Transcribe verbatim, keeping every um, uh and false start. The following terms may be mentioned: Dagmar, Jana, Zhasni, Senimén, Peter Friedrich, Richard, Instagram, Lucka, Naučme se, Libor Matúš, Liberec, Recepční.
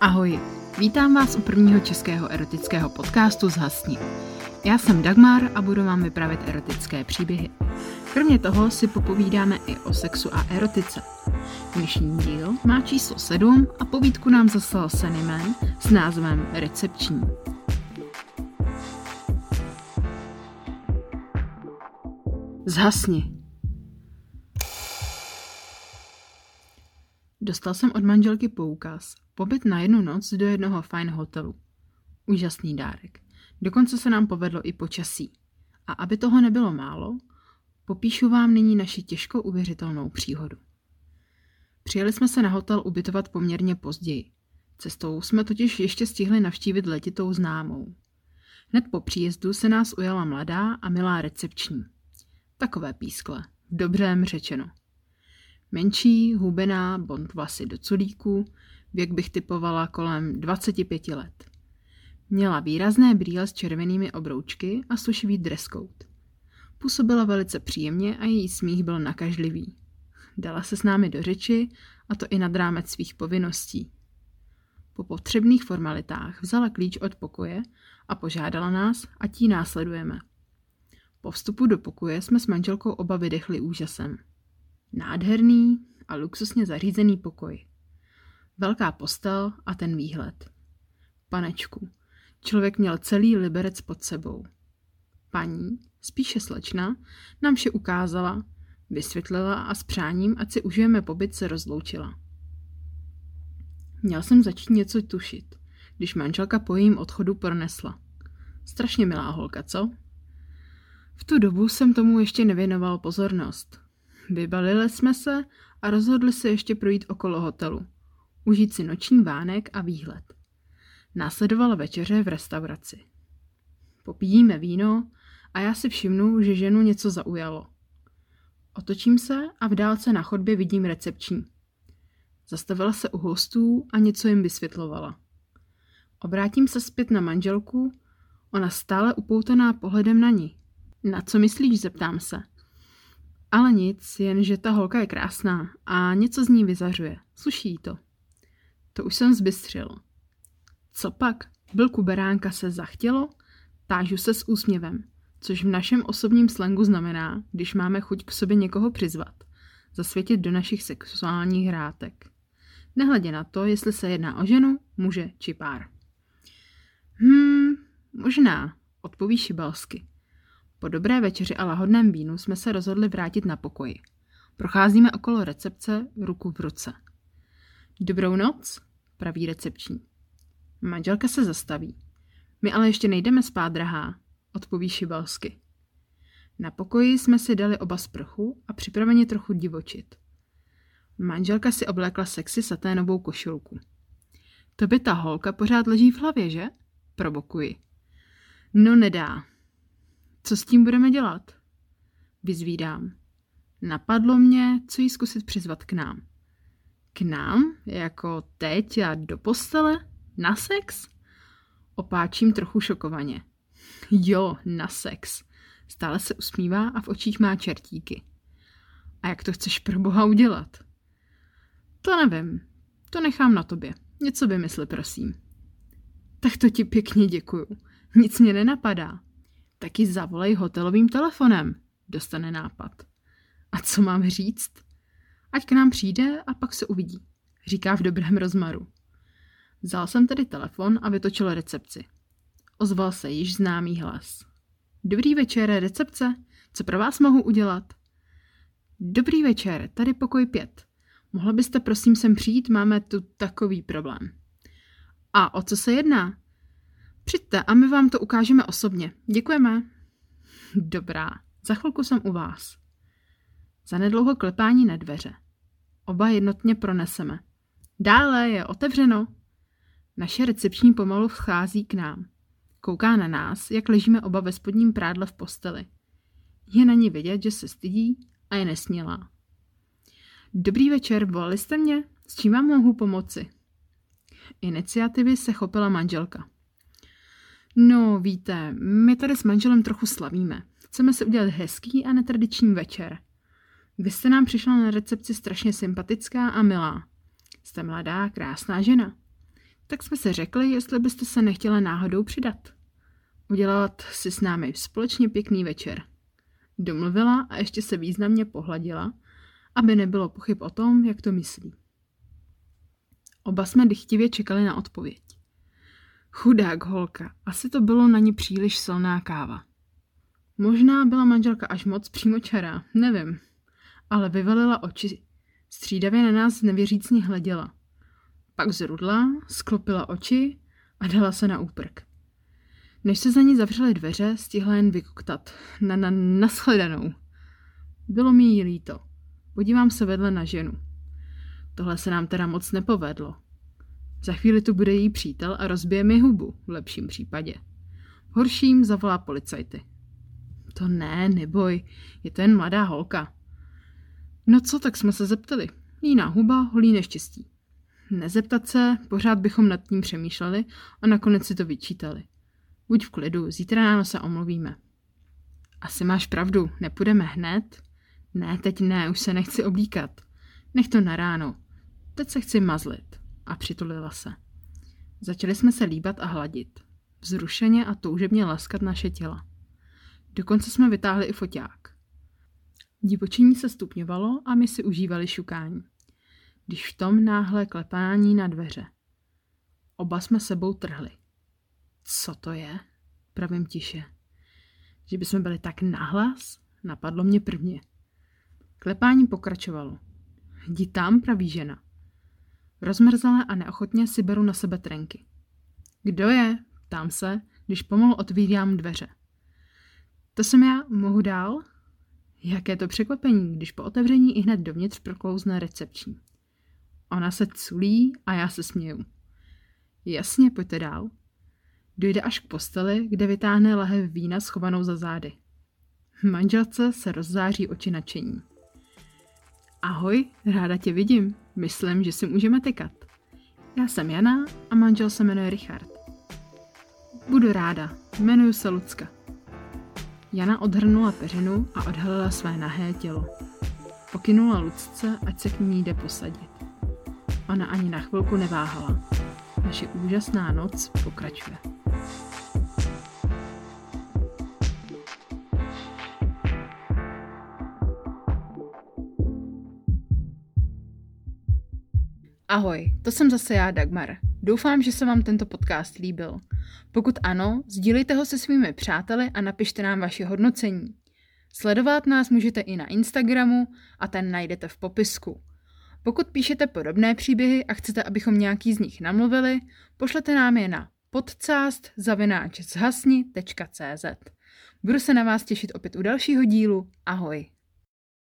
Ahoj, vítám vás u prvního českého erotického podcastu Zhasni. Já jsem Dagmar a budu vám vyprávět erotické příběhy. Kromě toho si popovídáme i o sexu a erotice. Dnešní díl má číslo sedm a povídku nám zaslal Senimén s názvem Recepční. Zhasni. Dostal jsem od manželky poukaz. Pobyt na jednu noc do jednoho fajn hotelu. Úžasný dárek. Dokonce se nám povedlo i počasí. A aby toho nebylo málo, popíšu vám nyní naši těžko uvěřitelnou příhodu. Přijeli jsme se na hotel ubytovat poměrně později. Cestou jsme totiž ještě stihli navštívit letitou známou. Hned po příjezdu se nás ujala mladá a milá recepční. Takové pískle, v dobrém řečeno. Menší, hubená, blond vlasy do culíku, věk bych typovala kolem dvacet pět let. Měla výrazné brýle s červenými obroučky a slušivý dresscode. Působila velice příjemně a její smích byl nakažlivý. Dala se s námi do řeči, a to i nad rámec svých povinností. Po potřebných formalitách vzala klíč od pokoje a požádala nás, ať ji následujeme. Po vstupu do pokoje jsme s manželkou oba vydechli úžasem. Nádherný a luxusně zařízený pokoj. Velká postel a ten výhled. Panečku, člověk měl celý Liberec pod sebou. Paní, spíše slečna, nám vše ukázala, vysvětlila a s přáním, ať si užijeme pobyt, se rozloučila. Měl jsem začít něco tušit, když manželka po jejím odchodu pronesla. Strašně milá holka, co? V tu dobu jsem tomu ještě nevěnoval pozornost. Vybalili jsme se a rozhodli se ještě projít okolo hotelu. Užít si noční vánek a výhled. Následovala večeře v restauraci. Popijíme víno a já si všimnu, že ženu něco zaujalo. Otočím se a v dálce na chodbě vidím recepční. Zastavila se u hostů a něco jim vysvětlovala. Obrátím se zpět na manželku, ona stále upoutaná pohledem na ní. Na co myslíš, zeptám se. Ale nic, jenže ta holka je krásná a něco z ní vyzařuje. Sluší to. To už jsem zbystřil. Copak, vlku beránka se zachtělo? Tážu se s úsměvem, což v našem osobním slangu znamená, když máme chuť k sobě někoho přizvat, zasvětit do našich sexuálních hrátek. Nehledě na to, jestli se jedná o ženu, muže či pár. Hmm, možná, odpoví šibalsky. Po dobré večeři a lahodném vínu jsme se rozhodli vrátit na pokoji. Procházíme okolo recepce ruku v ruce. Dobrou noc, praví recepční. Manželka se zastaví. My ale ještě nejdeme spát, drahá, odpoví šibalsky. Na pokoji jsme si dali oba sprchu a připraveni trochu divočit. Manželka si oblékla sexy saténovou košilku. To by ta holka pořád leží v hlavě, že? Provokuji. No nedá. Co s tím budeme dělat? Vyzvídám. Napadlo mě, co jí zkusit přizvat k nám. K nám? Jako teď a do postele? Na sex? Opáčím trochu šokovaně. Jo, na sex. Stále se usmívá a v očích má čertíky. A jak to chceš pro boha udělat? To nevím. To nechám na tobě. Něco vymysli, prosím. Tak to ti pěkně děkuju. Nic mě nenapadá. Taky zavolej hotelovým telefonem, dostane nápad. A co mám říct? Ať k nám přijde a pak se uvidí, říká v dobrém rozmaru. Vzal jsem tedy telefon a vytočil recepci. Ozval se již známý hlas. Dobrý večer, recepce, co pro vás mohu udělat? Dobrý večer, tady pokoj pět. Mohla byste prosím sem přijít, máme tu takový problém. A o co se jedná? Přijďte a my vám to ukážeme osobně. Děkujeme. Dobrá, za chvilku jsem u vás. Za nedlouho klepání na dveře. Oba jednotně proneseme. Dále je otevřeno. Naše recepční pomalu vchází k nám. Kouká na nás, jak ležíme oba ve spodním prádle v posteli. Je na ní vidět, že se stydí a je nesmělá. Dobrý večer, volali jste mě? S čím vám mohu pomoci? Iniciativy se chopila manželka. No, víte, my tady s manželem trochu slavíme. Chceme si udělat hezký a netradiční večer. Vy jste nám přišla na recepci strašně sympatická a milá. Jste mladá, krásná žena. tak jsme se řekli, jestli byste se nechtěla náhodou přidat. Udělat si s námi společně pěkný večer. Domluvila a ještě se významně pohladila, aby nebylo pochyb o tom, jak to myslí. Oba jsme dychtivě čekali na odpověď. Chudák holka, asi to bylo na ní příliš silná káva. Možná byla manželka až moc přímočará, nevím, ale vyvalila oči, střídavě na nás nevěřícně hleděla. Pak zrudla, sklopila oči a dala se na úprk. Než se za ní zavřely dveře, stihla jen vykoktat. Na, na, nashledanou. Bylo mi jí líto. Podívám se vedle na ženu. Tohle se nám teda moc nepovedlo. Za chvíli tu bude její přítel a rozbije mi hubu, v lepším případě. V horším zavolá policajty. To ne, neboj, je to jen mladá holka. No co, tak jsme se zeptali. Líná huba, holí neštěstí. Nezeptat se, pořád bychom nad tím přemýšleli a nakonec si to vyčítali. Buď v klidu, zítra ráno se omluvíme. Asi máš pravdu, nepůjdeme hned? Ne, teď ne, už se nechci oblíkat. Nech to na ráno. Teď se chci mazlit. A přitulila se. Začali jsme se líbat a hladit. Vzrušeně a toužebně laskat naše těla. Dokonce jsme vytáhli i foťák. Divočení se stupňovalo a my si užívali šukání. Když v tom náhle klepání na dveře. Oba jsme sebou trhli. Co to je? Pravím tiše. Že bychom byli tak nahlas? Napadlo mě prvně. Klepání pokračovalo. Jdi tam, praví žena. Rozmrzele a neochotně si beru na sebe trenky. Kdo je? Ptám se, když pomalu otvírám dveře. To jsem já, mohu dál? Jaké to překvapení, když po otevření i hned dovnitř proklouzne recepční. Ona se culí a já se směju. Jasně, pojďte dál. Dojde až k posteli, kde vytáhne lahev vína schovanou za zády. Manželce se rozzáří oči nadšení. Ahoj, ráda tě vidím. Myslím, že si můžeme tykat. Já jsem Jana a manžel se jmenuje Richard. Budu ráda, jmenuji se Lucka. Jana odhrnula peřinu a odhalila své nahé tělo. Pokynula Lucce, ať se k ní jde posadit. Ona ani na chvilku neváhala. Naše úžasná noc pokračuje. Ahoj, to jsem zase já, Dagmar. Doufám, že se vám tento podcast líbil. Pokud ano, sdílejte ho se svými přáteli a napište nám vaše hodnocení. Sledovat nás můžete i na Instagramu a ten najdete v popisku. Pokud píšete podobné příběhy a chcete, abychom nějaký z nich namluvili, pošlete nám je na podcast zavináč zhasni tečka cé zet. Budu se na vás těšit opět u dalšího dílu. Ahoj.